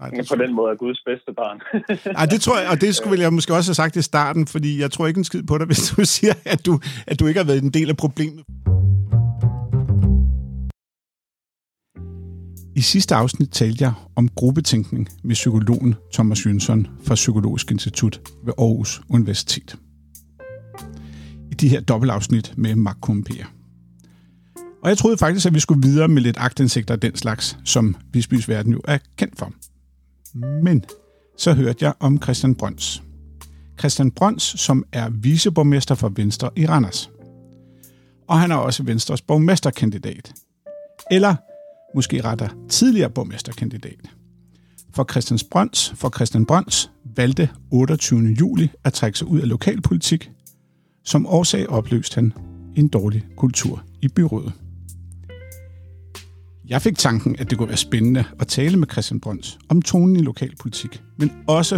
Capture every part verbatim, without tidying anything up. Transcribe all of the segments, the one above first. Nej, det på den måde er Guds bedste barn. Nej, det tror jeg, og det skulle jeg måske også have sagt i starten, fordi jeg tror ikke en skid på dig, hvis du siger, at du, at du ikke har været en del af problemet. I sidste afsnit talte jeg om gruppetænkning med psykologen Thomas Jønsson fra Psykologisk Institut ved Aarhus Universitet. I de her dobbeltafsnit med magtkompeer. Og jeg troede faktisk, at vi skulle videre med lidt aktindsigter af den slags, som Visbys Verden jo er kendt for. Men så hørte jeg om Christian Brøns. Christian Brøns, som er viceborgmester for Venstre i Randers. Og han er også Venstres borgmesterkandidat. Eller måske retter tidligere borgmesterkandidat. For Christian Brøns, for Christian Brøns valgte otteogtyvende juli at trække sig ud af lokalpolitik. Som årsag opløste han en dårlig kultur i byrådet. Jeg fik tanken, at det kunne være spændende at tale med Christian Brøns om tonen i lokalpolitik, men også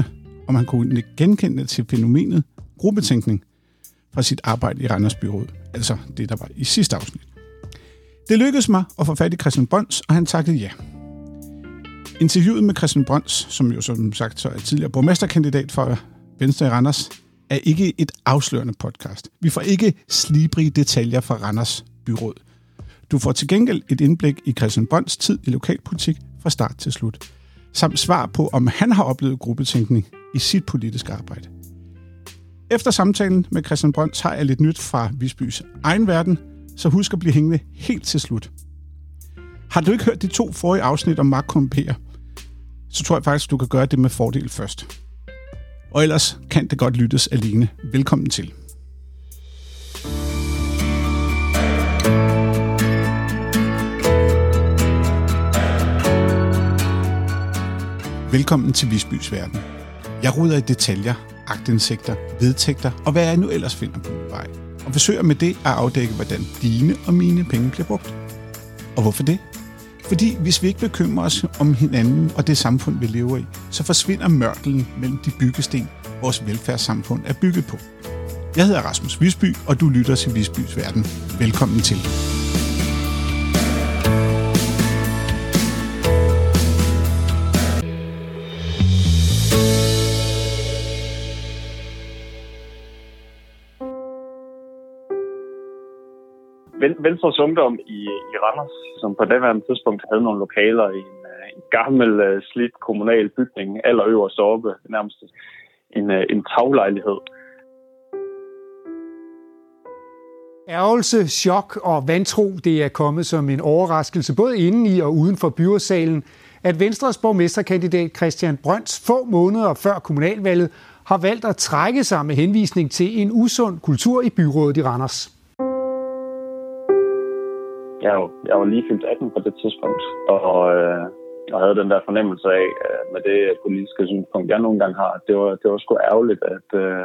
om han kunne genkende til fænomenet gruppetænkning fra sit arbejde i Randers Byråd, altså det, der var i sidste afsnit. Det lykkedes mig at få fat i Christian Brøns, og han takkede ja. Interviewet med Christian Brøns, som jo som sagt så er tidligere borgmesterkandidat for Venstre i Randers, er ikke et afslørende podcast. Vi får ikke slibrige detaljer fra Randers Byråd. Du får til gengæld et indblik i Christian Brøns tid i lokalpolitik fra start til slut, samt svar på, om han har oplevet gruppetænkning i sit politiske arbejde. Efter samtalen med Christian Brøns har jeg lidt nyt fra Visbys egen verden, så husk at blive hængende helt til slut. Har du ikke hørt de to forrige afsnit om magtkompeer, så tror jeg faktisk, du kan gøre det med fordel først. Og ellers kan det godt lyttes alene. Velkommen til. Velkommen til Visbys Verden. Jeg ruder i detaljer, aktindsigter, vedtægter og hvad jeg nu ellers finder på min vej. Og forsøger med det at afdække, hvordan dine og mine penge bliver brugt. Og hvorfor det? Fordi hvis vi ikke bekymrer os om hinanden og det samfund, vi lever i, så forsvinder mørkelen mellem de byggesten, vores velfærdssamfund er bygget på. Jeg hedder Rasmus Visby, og du lytter til Visbys Verden. Velkommen til. Venstres Ungdom i, i Randers, som på daværende tidspunkt havde nogle lokaler i en, en gammel, slidt kommunal bygning, allerøverst oppe, nærmest en, en taglejlighed. Ærgelse, chok og vantro, det er kommet som en overraskelse, både inden i og uden for byrådssalen, at Venstres borgmesterkandidat Christian Brøns få måneder før kommunalvalget har valgt at trække sig med henvisning til en usund kultur i byrådet i Randers. Jeg var, jeg var lige fyldt atten på det tidspunkt, og øh, jeg havde den der fornemmelse af, øh, med det politiske synspunkt, jeg nogle gange har, det var, det var sgu ærgerligt, at, øh,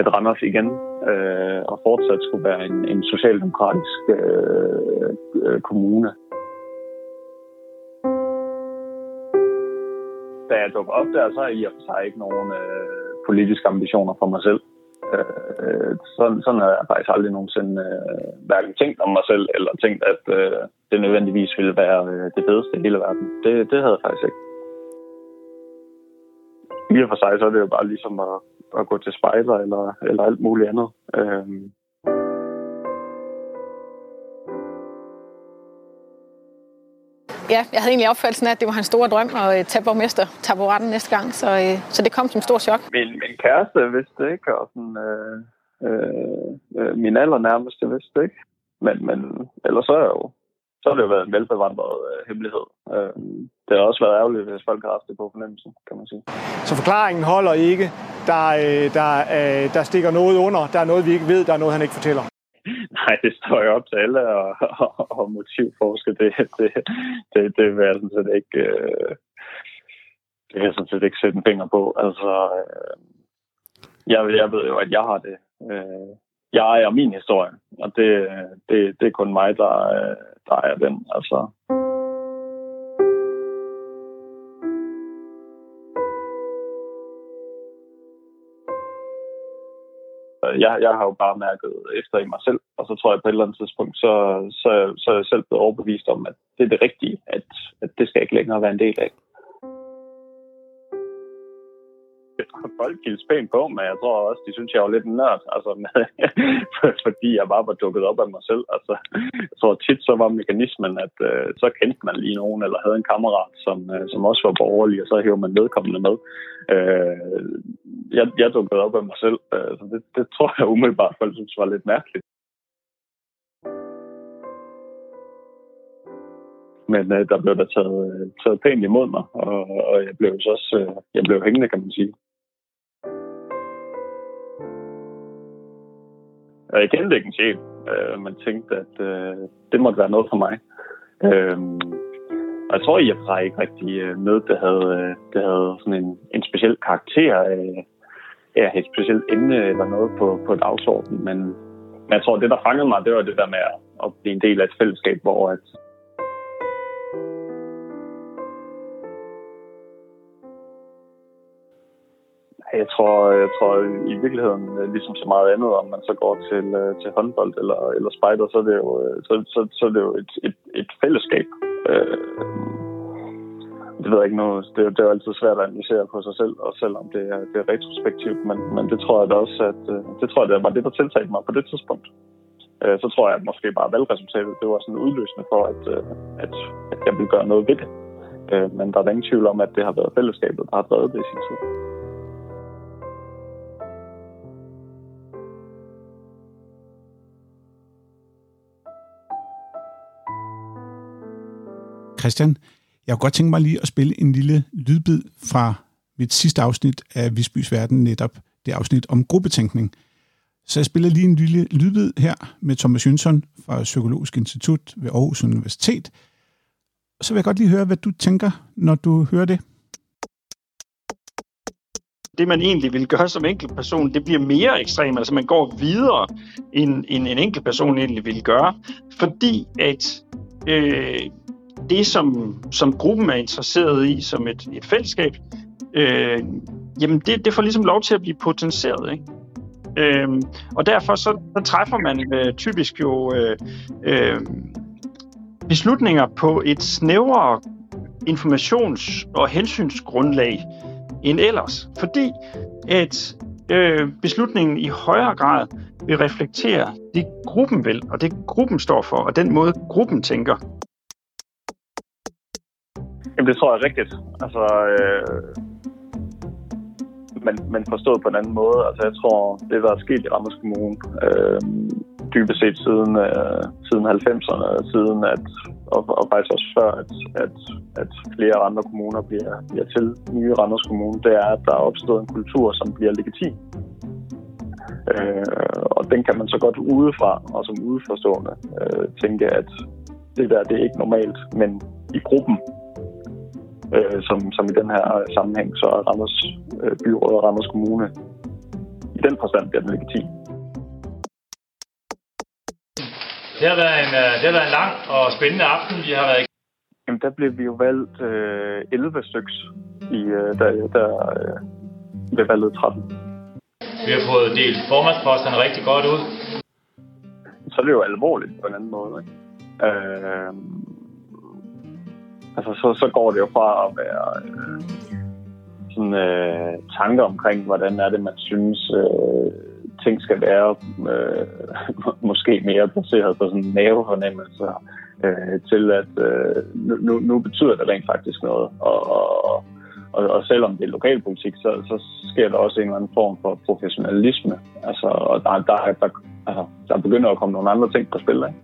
at Randers igen øh, og fortsat skulle være en, en socialdemokratisk øh, øh, kommune. Da jeg dukker op der, så er jeg i og for sig ikke nogen øh, politiske ambitioner for mig selv. Sådan, sådan har jeg faktisk aldrig nogensinde øh, hverken tænkt om mig selv, eller tænkt, at øh, det nødvendigvis ville være øh, det bedste i hele verden. Det, det havde jeg faktisk ikke. I og for sig, så er det jo bare ligesom at, at gå til spejder, eller, eller alt muligt andet. Øh. Ja, jeg havde egentlig opfattelsen af, at det var hans store drøm at tage borgmestertaburetten næste gang, så, så det kom som stor chok. Min, min kæreste vidste det ikke, og sådan, øh, øh, min allernærmeste vidste det ikke. Men, men ellers så har det jo så har det jo været en velbevandret øh, hemmelighed. Øh, det har også været ærgerligt, hvis folk har haft det på fornemmelsen, kan man sige. Så forklaringen holder ikke. Der, øh, der, øh, der stikker noget under. Der er noget, vi ikke ved. Der er noget, han ikke fortæller. Nej, det står jo op til alle, og, og, og motivforske, det, det, det, det vil jeg sådan set ikke, øh, det vil jeg sådan set ikke sætte en finger på. Altså, øh, jeg, jeg ved jo, at jeg har det. Øh, jeg ejer min historie, og det, det, det er kun mig, der, der ejer den. Altså. Jeg, jeg har jo bare mærket efter i mig selv, og så tror jeg på et eller andet tidspunkt, så, så, så er jeg selv blevet overbevist om, at det er det rigtige, at, at det skal ikke længere være en del af. folk hilste pænt på, men jeg tror også, de synes, jeg var lidt en nørd, altså, med, fordi jeg bare var dukket op af mig selv. Altså, jeg tror tit, så var mekanismen, at øh, så kendte man lige nogen, eller havde en kammerat, som, øh, som også var borgerlig, og så hævde man vedkommende med. Øh, jeg, jeg dukkede op af mig selv, øh, så det, det tror jeg umiddelbart, folk synes var lidt mærkeligt. Men øh, der blev der taget, taget pænt imod mig, og, og jeg blev så også øh, jeg blev hængende, kan man sige. Og jeg kendte ikke en chef, øh, man tænkte, at øh, det måtte være noget for mig. Øh, og jeg tror, at jeg var ikke rigtig øh, med, det havde, øh, det havde sådan en, en speciel karakter, øh, ja, et specielt emne eller noget på, på dagsordenen. Men, men jeg tror, det, der fangede mig, det var det der med at, at blive en del af et fællesskab, hvor at Jeg tror, jeg tror i virkeligheden, ligesom så meget andet, om man så går til, til håndbold eller, eller spejder, så er det jo, så, så, så er det jo et, et, et fællesskab. Øh, det ved jeg ikke noget. Det, det er jo altid svært at analysere på sig selv, og selvom det er, det er retrospektivt, men, men det tror jeg da også, at det tror jeg, det var det, der tiltalte mig på det tidspunkt. Øh, så tror jeg, at måske bare valgresultatet, det var sådan udløsende for, at, at, at jeg ville gøre noget ved det. Øh, men der er ingen tvivl om, at det har været fællesskabet, der har drevet det i sin tid. Christian, jeg kunne godt tænke mig lige at spille en lille lydbid fra mit sidste afsnit af Visbys Verden, netop det afsnit om gruppetænkning. Så jeg spiller lige en lille lydbid her med Thomas Jønsson fra Psykologisk Institut ved Aarhus Universitet. Så vil jeg godt lige høre, hvad du tænker, når du hører det. Det, man egentlig vil gøre som enkeltperson, det bliver mere ekstremt. Altså, man går videre, end, end en enkeltperson egentlig vil gøre. Fordi at... Øh, Det, som, som gruppen er interesseret i som et, et fællesskab, øh, jamen det, det får ligesom lov til at blive potenseret, ikke? Øh, og derfor så, så træffer man øh, typisk jo øh, øh, beslutninger på et snævrere informations- og hensynsgrundlag end ellers. Fordi at øh, beslutningen i højere grad vil reflektere det, gruppen vil, og det gruppen står for, og den måde gruppen tænker. Jamen, det tror jeg er rigtigt. Altså, øh, men, men forstået på en anden måde. Altså, jeg tror, det der er sket i Randers Kommune, øh, dybest set siden, øh, siden halvfemserne, siden at, og, og faktisk også før, at, at, at flere andre kommuner bliver, bliver til nye Randers Kommune, det er, at der er opstået en kultur, som bliver legitim. Øh, og den kan man så godt udefra, og som udeforstående, øh, tænke, at det der, det er ikke normalt, men i gruppen, Øh, som, som i den her sammenhæng, så er Randers øh, Byråd og Randers Kommune i den forstand bliver den legitim. Det har været en, det har været en lang og spændende aften, vi har været i. Jamen, der blev vi jo valgt øh, elleve styks i, øh, der, der øh, blev valget tretten. Vi har fået delt formandsposterne rigtig godt ud. Så er det jo alvorligt på en anden måde, ikke? Øh, Altså, så, så går det jo fra at være øh, sådan, øh, tanker omkring, hvordan er det, man synes, øh, ting skal være, øh, måske mere baseret på sådan en mavefornemmelse, øh, til at øh, nu, nu betyder det rent faktisk noget. Og, og, og, og selvom det er lokalpolitik, så, så sker der også en eller anden form for professionalisme. Altså, og der, der, der, altså, der begynder at komme nogle andre ting på spil, ikke?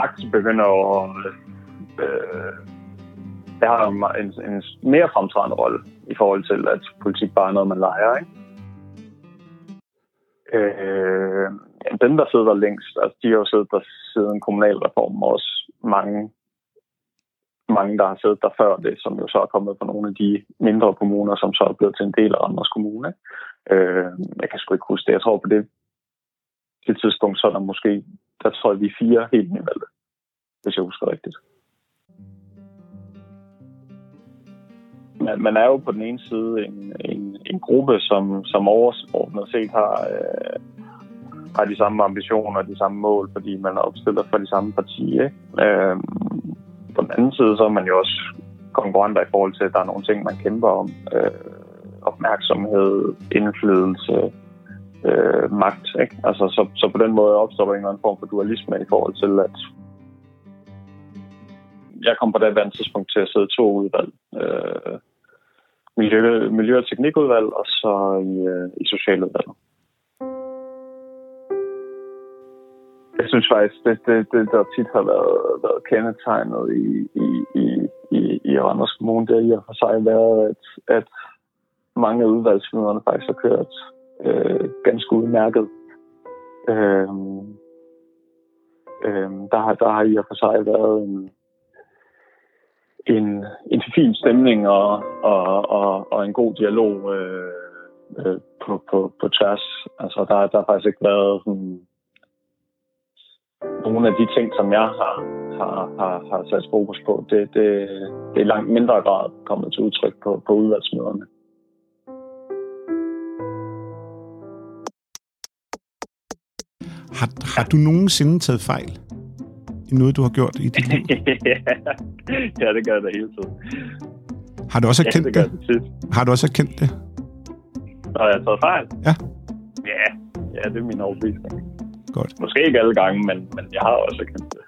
Magt begynder at øh, det har en, en mere fremtrædende rolle i forhold til, at politik bare er noget, man leger, ikke? Øh, ja, dem, der sidder længst, altså, de har jo siddet der siden kommunalreformen, også mange, mange, der har siddet der før det, som jo så er kommet fra nogle af de mindre kommuner, som så er blevet til en del af Randers Kommune. Øh, jeg kan sgu ikke huske det. Jeg tror på det, det tidspunkt, så er der måske... Der tror jeg, vi er fire helt nyvalgte, hvis jeg husker rigtigt. Man er jo på den ene side en, en, en gruppe, som, som overordnet set har, øh, har de samme ambitioner og de samme mål, fordi man er opstillet for de samme partier. Øh, på den anden side, så er man jo også konkurrenter i forhold til, at der er nogle ting, man kæmper om. Øh, opmærksomhed, indflydelse, øh, magt. Ikke? Altså, så, så på den måde opstår der en eller anden form for dualisme i forhold til, at jeg kom på det andet tidspunkt til at sidde to udvalg. Øh, miljø, miljø- og teknikudvalg, og så i, øh, i socialudvalget. Jeg synes faktisk, det, det, det der tit har været, været kendetegnet i, i, i, i, i Randers Kommune, det har i og for sig været, at, at mange af udvalgsmøderne faktisk har kørt øh, ganske udmærket. Øh, øh, der, der har i og for sig været en, en, en fin stemning og, og, og, og en god dialog øh, øh, på, på, på tværs. Altså, der, der har faktisk ikke været sådan, nogle af de ting, som jeg har, har, har, har sat fokus på. Det, det, det er langt mindre grad kommet til udtryk på, på udvalgsmøderne. Har, har du nogensinde taget fejl i noget, du har gjort i dit liv? Ja, det gør jeg da hele tiden. Har du også erkendt ja, det? det? Har du også erkendt det? Når jeg har taget fejl? Ja. Ja, ja det er min overbevisning. Godt. Måske ikke alle gange, men, men jeg har også erkendt det.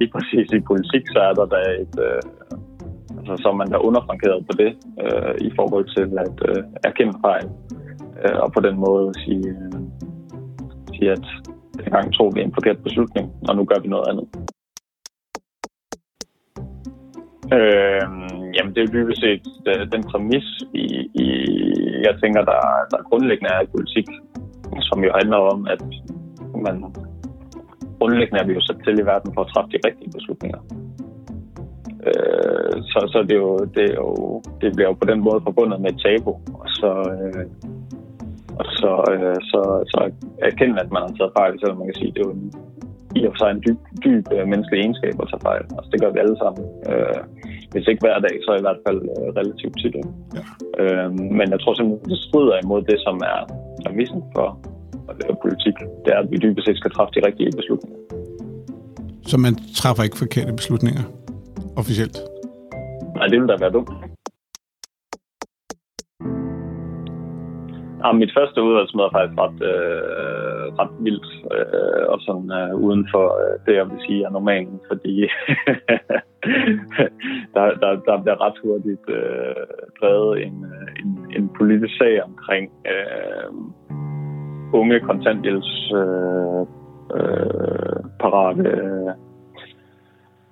Lige præcis i politik, så er der da et... Øh, altså, så man er underfrankeret på det, øh, i forhold til at øh, erkende fejl. Øh, og på den måde sige... Øh, at en gang tog vi en forkert beslutning, og nu gør vi noget andet. Øh, jamen, det er jo dybest set den præmis, i, i, jeg tænker, der, der grundlæggende er i politik, som jo handler om, at man grundlæggende er vi jo sat til i verden for at træffe de rigtige beslutninger. Øh, så så det, er jo, det, er jo, det bliver jo på den måde forbundet med et tabu, og så... Øh, Og så, øh, så, så erkende, at man har taget fejl, selvom man kan sige, at det er jo en, i og for sig en dyb, dyb menneskelig egenskab at tage fejl. Altså, det gør vi alle sammen. Øh, hvis ikke hver dag, så i hvert fald øh, relativt tit. Ja. Øh, men jeg tror simpelthen, det strider imod det, som er præmissen for at lave politik. Det er, at vi dybest set skal træffe de rigtige beslutninger. Så man træffer ikke forkerte beslutninger officielt? Nej, det vil da være dumt. Ja, mit første udvalgsmøde er faktisk ret, øh, ret vildt, øh, og sådan øh, uden for øh, det, jeg vil sige, er normalen, fordi der, der, der bliver ret hurtigt øh, drevet en, en, en politisk sag omkring øh, unge kontanthjælpsparate, øh,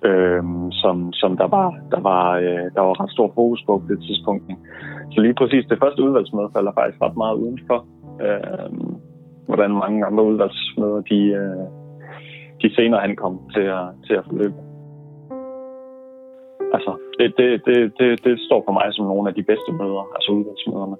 øh, øh, som, som der var, der var, øh, der var ret stor fokus på på det tidspunkt. Så lige præcis det første udvalgsmøde falder faktisk ret meget udenfor, øh, hvordan mange andre udvalgsmøder, de, øh, de senere hen kom til at, til at forløbe. Altså, det, det, det, det, det står for mig som nogle af de bedste møder, altså udvalgsmøderne.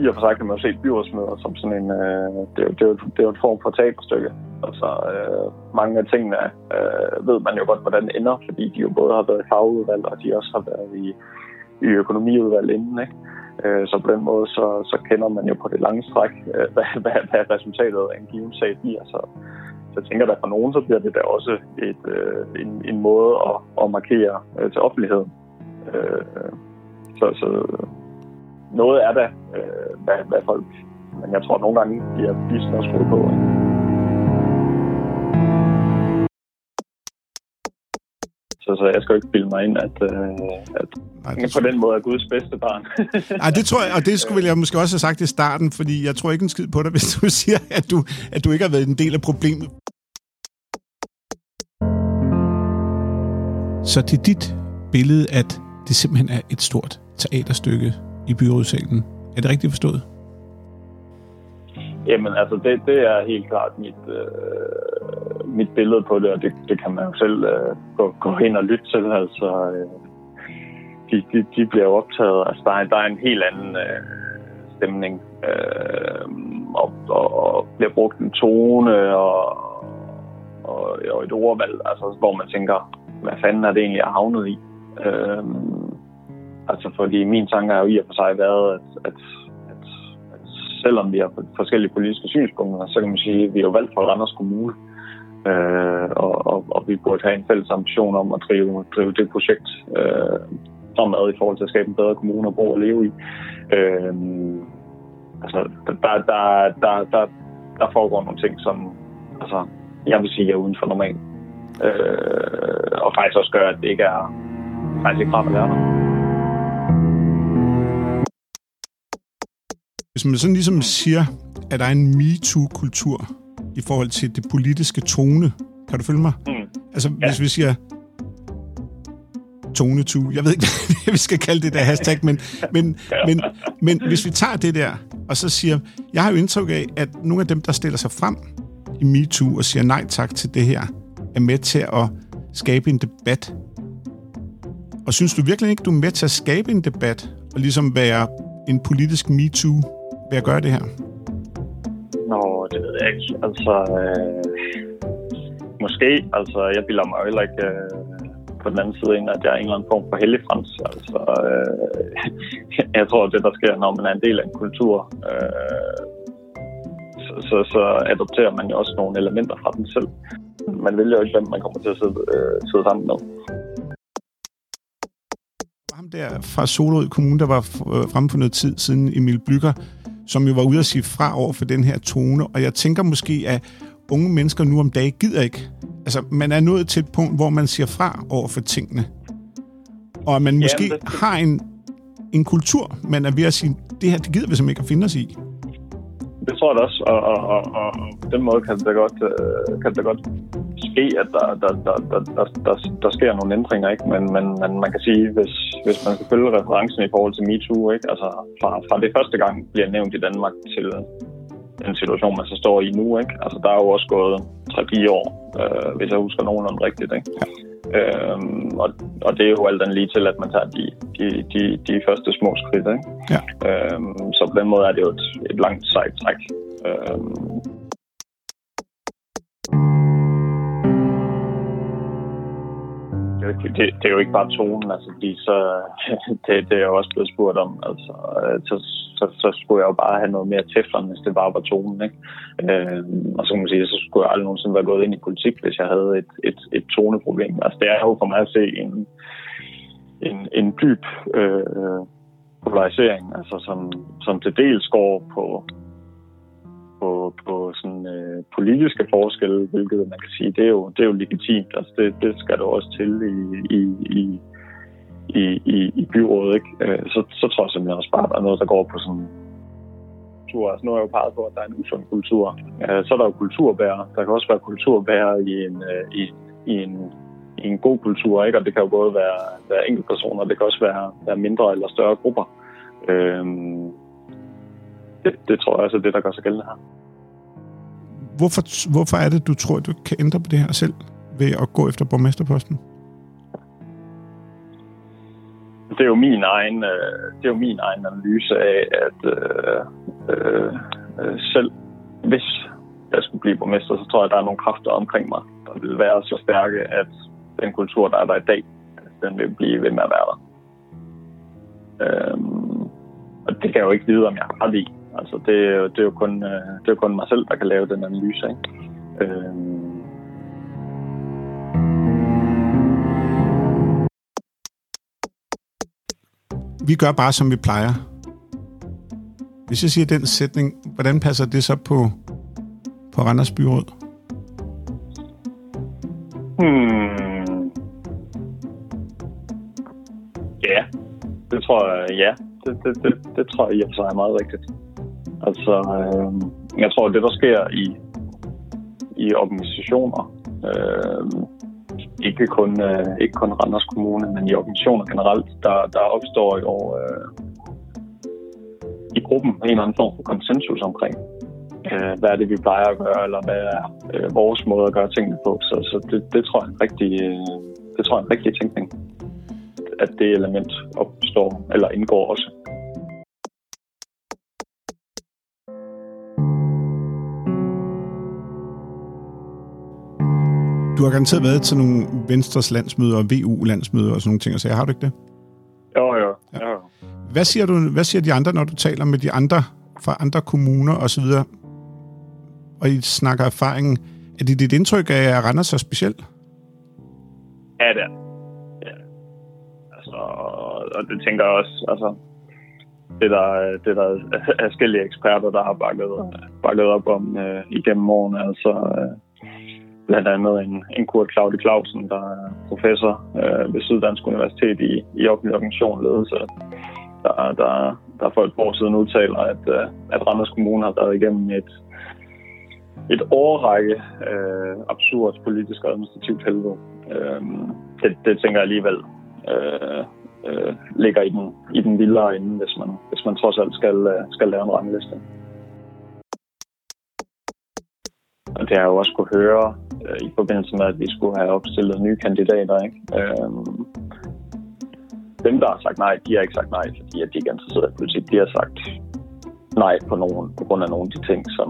I og for sig kan man jo se byrådsmøder som sådan en... Øh, det, er, det, er, det er jo en form for teaterstykke. Altså, øh, mange af tingene øh, ved man jo godt, hvordan det ender, fordi de jo både har været i fagudvalg, og de også har været i, i økonomiudvalg inden, ikke? Øh, så på den måde, så, så kender man jo på det lange stræk, øh, hvad, hvad, hvad resultatet af en given sag bliver. Så, så jeg tænker, at for nogen, så bliver det da også et, øh, en, en måde at, at markere øh, til offentligheden. Øh, så... så Noget er da, øh, hvad, hvad folk... Men jeg tror, at nogle gange de er bisen og skruet på. Ikke? Så, så jeg skal jo ikke bilde mig ind, at, øh, at Ej, det på den måde er Guds bedste barn. Ej, det tror jeg, og det skulle jeg måske også have sagt i starten, fordi jeg tror ikke en skid på dig, hvis du siger, at du, at du ikke har været en del af problemet. Så det er dit billede, at det simpelthen er et stort teaterstykke i byrådssalen. Er det rigtigt forstået? Jamen, altså, det, det er helt klart mit, øh, mit billede på det, og det, det kan man jo selv øh, gå, gå hen og lytte til. Altså, øh, de, de, de bliver jo optaget. Altså, der er, der er en helt anden øh, stemning, øh, og, og, og bliver brugt en tone og, og, og et ordvalg, altså, hvor man tænker, hvad fanden er det egentlig, jeg er havnet i? Øh, altså, fordi min tanke har jo i og for sig været, at, at, at, at selvom vi har forskellige politiske synspunkter, så kan man sige, at vi er jo valgt fra Randers Kommune, øh, og, og, og vi burde have en fælles ambition om at drive, drive det projekt øh, fremad i forhold til at skabe en bedre kommune at bo og leve i. Øh, altså, der, der, der, der, der foregår nogle ting, som altså, jeg vil sige, jeg er uden for normalt. Øh, og faktisk også gør, at det ikke er faktisk ikke frem at lære. Hvis man sådan ligesom siger, at der er en MeToo-kultur i forhold til det politiske tone, kan du følge mig? Mm. Altså, ja. Hvis vi siger tone-tue, jeg ved ikke, hvad vi skal kalde det der hashtag, men, men, ja. men, men hvis vi tager det der, og så siger, jeg har jo indtryk af, at nogle af dem, der stiller sig frem i MeToo og siger nej tak til det her, er med til at skabe en debat. Og synes du virkelig ikke, du er med til at skabe en debat, og ligesom være en politisk MeToo ved at gøre det her? Nå, det ved jeg ikke. Altså, øh, måske. Altså, jeg bilder mig heller ikke øh, på den anden side, at jeg er en eller anden form for helligfrans. Altså, øh, jeg tror, det der sker, når man er en del af en kultur, øh, så, så, så adopterer man jo også nogle elementer fra den selv. Man vælger jo ikke, hvem man kommer til at sidde, øh, sidde sammen med. Ham der fra Solrød Kommune, der var fremme for noget tid siden, Emil Bløgger, som jo var ude at sige fra over for den her tone. Og jeg tænker måske, at unge mennesker nu om dagen gider ikke. Altså, man er nået til et punkt, hvor man siger fra over for tingene. Og man måske Jamen, det... har en, en kultur, man er ved at sige, det her, det gider vi simpelthen ikke at finde os i. Det tror jeg da også, og, og, og, og på den måde kan det da godt, kan det da godt ske, at der, der, der, der, der, der, der sker nogle ændringer, ikke? Men, men, men man kan sige, hvis, hvis man skal følge referencen i forhold til MeToo, ikke? Altså fra, fra det første gang bliver nævnt i Danmark til den situation, man så står i nu, ikke? Altså der er jo også gået tre til fire år, øh, hvis jeg husker nogenlunde rigtigt, ikke? Øhm, og, og det er jo alt andet lige til, at man tager de, de, de, de første små skridt, ikke? Ja. Øhm, så på den måde er det jo et, et langt sejt træk. Øhm. Det, det, det er jo ikke bare tonen, altså, fordi så, det, det er jo også blevet spurgt om. Altså, så, så, så skulle jeg jo bare have noget mere teflon, hvis det bare var tonen, ikke? Øh, og så kan man sige, så skulle jeg aldrig nogensinde være gået ind i politik, hvis jeg havde et, et, et toneproblem. Altså, det er jo for mig at se en, en, en dyb øh, polarisering, altså, som, som til dels går på, på, på sådan, øh, politiske forskelle, hvilket man kan sige, det er jo, det er jo legitimt. Altså, det, det skal der også til i... i, i I, i, i byrådet, ikke? Så, så tror jeg simpelthen også bare, at der er noget, der går på sådan kultur. Altså, nu har jeg jo peget på, at der er en usund kultur. Så er der jo kulturbærer. Der kan også være kulturbærer i en, i, i en, i en god kultur, ikke? Og det kan jo både være, være enkeltpersoner, det kan også være, være mindre eller større grupper. Øhm, det, det tror jeg også er det, der gør sig gældende her. Hvorfor, hvorfor er det, du tror, du kan ændre på det her selv ved at gå efter borgmesterposten? Det er jo min egen, øh, det er jo min egen analyse af, at øh, øh, selv hvis jeg skulle blive borgmester, så tror jeg, at der er nogle kræfter omkring mig, der vil være så stærke, at den kultur, der er der i dag, den vil blive ved med at være der. Øhm, og det kan jeg jo ikke vide, om jeg har ret i. Altså, det, det, er jo kun, det er jo kun mig selv, der kan lave den analyse, ikke? Øhm, Vi gør bare, som vi plejer. Hvis jeg siger den sætning, hvordan passer det så på, på Randers Byråd? Hmm. Ja, det tror jeg, ja. Det, det, det, det tror jeg i og for sig er meget rigtigt. Altså, øh, jeg tror, det der sker i, i organisationer, øh, Ikke kun, øh, ikke kun Randers Kommune, men i organisationer generelt, der, der opstår jo øh, i gruppen en eller anden form for konsensus omkring, øh, hvad er det, vi plejer at gøre, eller hvad er øh, vores måde at gøre tingene på. Så, så det, det tror jeg er en rigtig, øh, det tror jeg er en rigtig tænkning, at det element opstår eller indgår også. Du har garanteret været til nogle Venstres landsmøder og V U-landsmøder og sådan nogle ting, og så har du ikke det? Jo, jo. Ja. Hvad siger du? Hvad siger de andre, når du taler med de andre fra andre kommuner og så videre? Og I snakker erfaringen. Er det dit indtryk af, at Randers er specielt? Ja, det er. Ja. Altså, og det tænker jeg også. Altså, det der, det der er forskellige eksperter, der har bakket, bakket op om øh, igennem årene. Altså, øh, blandt andet en, en Kurt Claude Clausen, der er professor øh, ved Syddansk Universitet i, i offentlig organisation ledelse. Der, der, der for et år siden udtaler, at, øh, at Randers Kommune har været igennem et et årrække øh, absurd politisk og administrativt helvede. Øh, det, det tænker jeg alligevel øh, øh, ligger i den, i den vildere ende, hvis man, hvis man trods alt skal, skal lave en rangliste. Og det har jeg jo også kunne høre øh, i forbindelse med, at vi skulle have opstillet nye kandidater. Ikke? Øh, dem, der har sagt nej, de har ikke sagt nej, fordi de ikke er interesseret i politik. De har sagt nej på, nogen, på grund af nogle af de ting, som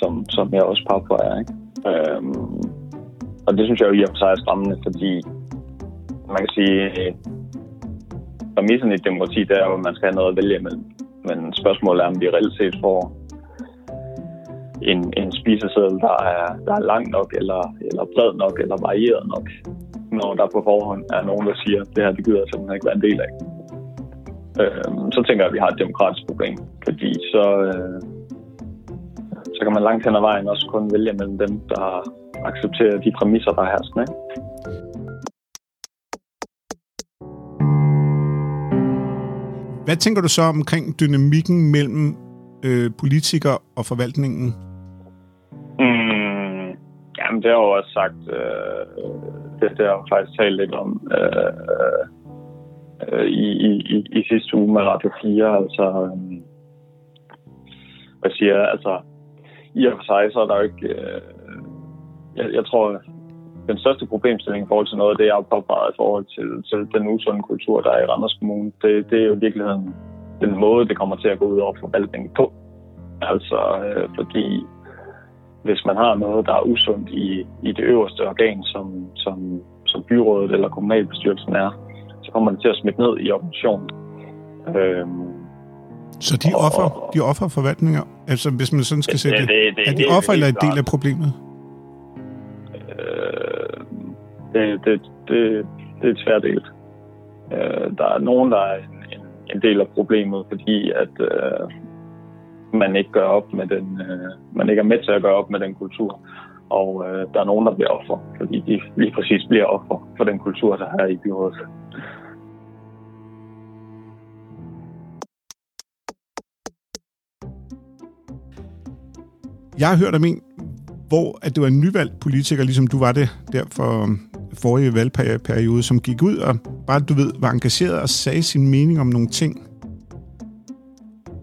Som, som jeg også papper er, ikke? Øhm, og det synes jeg jo i og for sig er skræmmende, fordi man kan sige, præmissen i et demokrati, det er jo, at man skal have noget at vælge imellem. Men spørgsmålet er, om vi reelt set får en, en spiseseddel, der er, der er lang nok, eller, eller bred nok, eller varieret nok, når der på forhånd er nogen, der siger, det her, det gider simpelthen ikke være en del af. Øhm, så tænker jeg, at vi har et demokratisk problem, fordi så... Øh, så kan man langt hen ad vejen også kun vælge mellem dem, der accepterer de præmisser, der er herskende. Hvad tænker du så omkring dynamikken mellem øh, politikere og forvaltningen? Mm, jamen, det har jo også sagt... Øh, det, det har jeg faktisk talt lidt om øh, øh, i, i, i sidste uge med Radio fire. Altså, øh, hvad siger jeg? Altså... I og for sig, så er der jo ikke... Øh, jeg, jeg tror, den største problemstilling i forhold til noget, det er opbredet i forhold til, til den usunde kultur, der er i Randers Kommune. Det, det er jo i virkeligheden den måde, det kommer til at gå ud over forvaltningen på. Altså, øh, fordi hvis man har noget, der er usundt i, i det øverste organ, som, som, som byrådet eller kommunalbestyrelsen er, så kommer det til at smitte ned i organisationen. Øh, Så de offer, og, og, de offer forvaltninger? Altså, hvis man sådan skal se det, det, det, det er de offer eller en del af problemet? Øh, det, det, det, det er tværdelt. Øh, der er nogen, der er en, en del af problemet, fordi at øh, man ikke gør op med den, øh, man ikke er med til at gøre op med den kultur. Og øh, der er nogen, der bliver offer, fordi de lige præcis bliver offer for den kultur, der er i byrådet. Jeg har hørt om en, hvor at det var en nyvalgt politiker, ligesom du var det der for forrige valgperiode, som gik ud og bare, du ved, var engageret og sagde sin mening om nogle ting.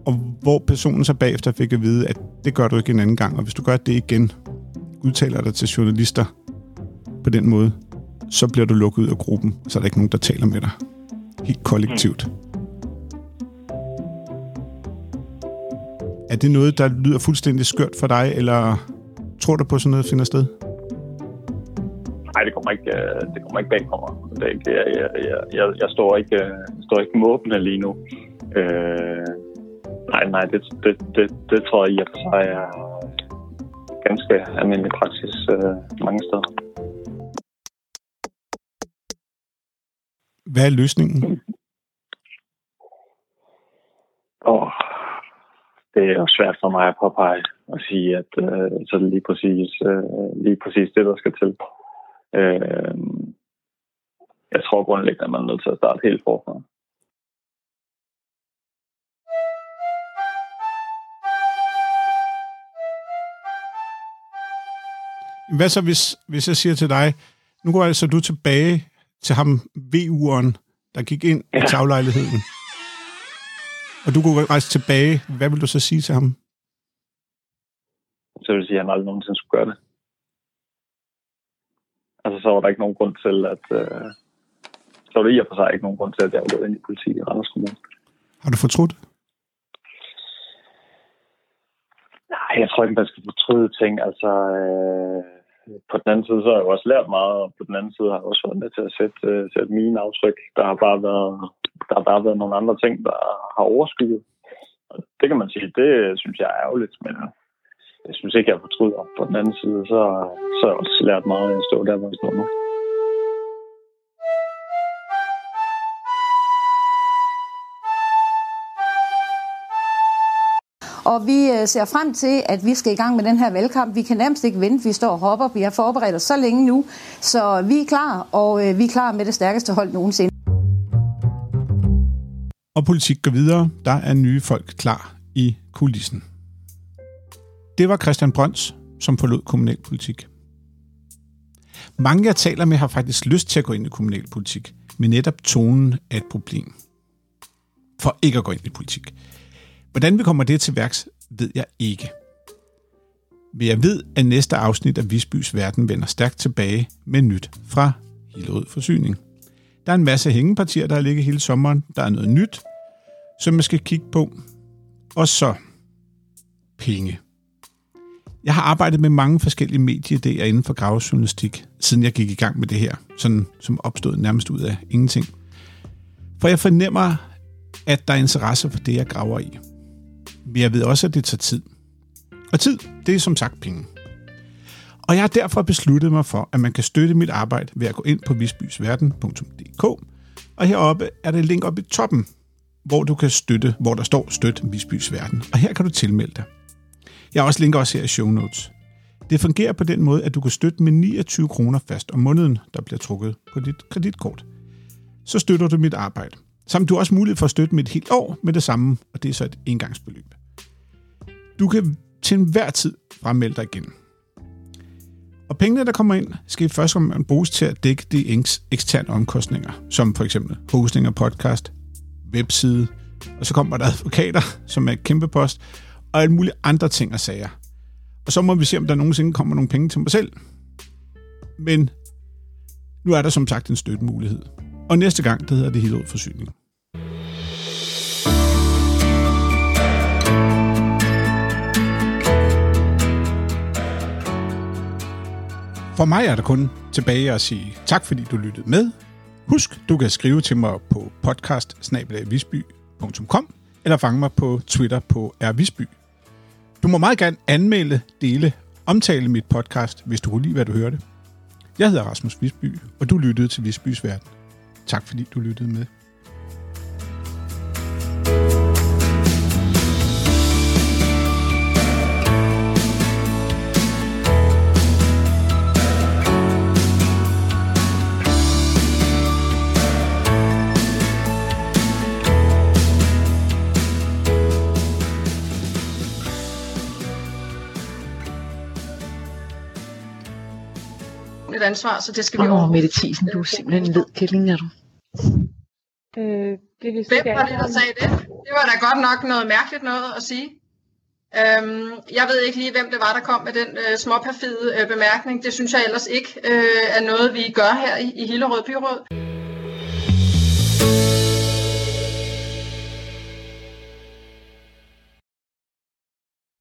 Og hvor personen så bagefter fik at vide, at det gør du ikke en anden gang, og hvis du gør det igen, udtaler dig til journalister på den måde, så bliver du lukket ud af gruppen, så er der ikke nogen, der taler med dig. Helt kollektivt. Er det noget, der lyder fuldstændig skørt for dig, eller tror du på sådan noget finder sted? Nej, det kommer ikke, det kommer ikke bag på mig. Det er ikke, jeg, jeg, jeg, jeg står ikke, jeg står ikke måbende lige nu. Øh, nej, nej, det, det, det, det tror jeg i og for sig er ganske almindelig praksis øh, mange steder. Hvad er løsningen? Åh... Oh. Det er jo svært for mig at påpege og sige, at øh, så er det lige præcis, øh, lige præcis det, der skal til. Øh, jeg tror grundlæggende, at man er nødt til at starte helt forfra. Hvad så, hvis, hvis jeg siger til dig, nu går altså du tilbage til ham V U'eren, der gik ind i taglejligheden. Og du kunne rejse tilbage. Hvad vil du så sige til ham? Så vil jeg sige, at han aldrig nogensinde skulle gøre det. Altså, så var der ikke nogen grund til, at... Øh, så var det i og for sig ikke nogen grund til, at jeg var gået ind i politik i Randers Kommune. Har du fortrudt? Nej, jeg tror ikke, man skal fortryde ting. Altså, øh, på den anden side så har jeg også lært meget, og på den anden side har jeg også været med til at sætte, uh, sætte mine aftryk. Der har bare været, der har bare været nogle andre ting, der har overskygget. Og det kan man sige, det synes jeg er ærgerligt, men jeg synes ikke, jeg fortryder. På den anden side, så, så har jeg også lært meget, at jeg står der, hvor jeg står nu. Og vi ser frem til, at vi skal i gang med den her valgkamp. Vi kan nærmest ikke vente, vi står og hopper. Vi har forberedt os så længe nu, så vi er klar, og vi er klar med det stærkeste hold nogensinde. Og politik går videre. Der er nye folk klar i kulissen. Det var Christian Brøns, som forlod kommunalpolitik. Mange, jeg taler med, har faktisk lyst til at gå ind i kommunalpolitik, men netop tonen er et problem. For ikke at gå ind i politik. Hvordan vi kommer det til værks, ved jeg ikke. Men jeg ved, at næste afsnit af Visbys Verden vender stærkt tilbage med nyt fra Hillerød Forsyning. Der er en masse hængepartier, der har ligget hele sommeren. Der er noget nyt, som man skal kigge på. Og så penge. Jeg har arbejdet med mange forskellige medieidéer inden for gravejournalistik, siden jeg gik i gang med det her, sådan som opstod nærmest ud af ingenting. For jeg fornemmer, at der er interesse for det, jeg graver i. Men jeg ved også, at det tager tid. Og tid, det er som sagt penge. Og jeg har derfor besluttet mig for, at man kan støtte mit arbejde ved at gå ind på visbysverden punktum d k. Og heroppe er der et link oppe i toppen, hvor du kan støtte, hvor der står støt Visbys Verden. Og her kan du tilmelde dig. Jeg har også linker også her i show notes. Det fungerer på den måde, at du kan støtte med niogtyve kroner fast om måneden, der bliver trukket på dit kreditkort. Så støtter du mit arbejde. Samt du har også mulighed for at støtte med et helt år med det samme, og det er så et engangsbeløb. Du kan til enhver tid fremmelde dig igen. Og pengene, der kommer ind, skal i første omgang bruges til at dække de eksterne omkostninger, som for eksempel hosting af podcast, webside, og så kommer der advokater, som er et kæmpe post, og alle mulige andre ting og sager. Og så må vi se, om der nogensinde kommer nogle penge til mig selv. Men nu er der som sagt en støttemulighed. Og næste gang, det hedder det Hillerød Forsyning. For mig er der kun tilbage at sige tak, fordi du lyttede med. Husk, du kan skrive til mig på podcast snabel-a visby punktum com eller fange mig på Twitter på r visby. Du må meget gerne anmelde, dele, omtale mit podcast, hvis du kunne lide, hvad du hørte. Jeg hedder Rasmus Visby, og du lyttede til Visbys Verden. Tak fordi du lyttede med. Et ansvar, så det skal vi over. Mette Thysen, du er simpelthen en led kælling, er du? Øh, det vil Hvem var det, der sagde det? Det var da godt nok noget mærkeligt noget at sige. Øhm, jeg ved ikke lige, hvem det var, der kom med den øh, småperfide øh, bemærkning. Det synes jeg ellers ikke øh, er noget, vi gør her i, i Hillerød Byråd.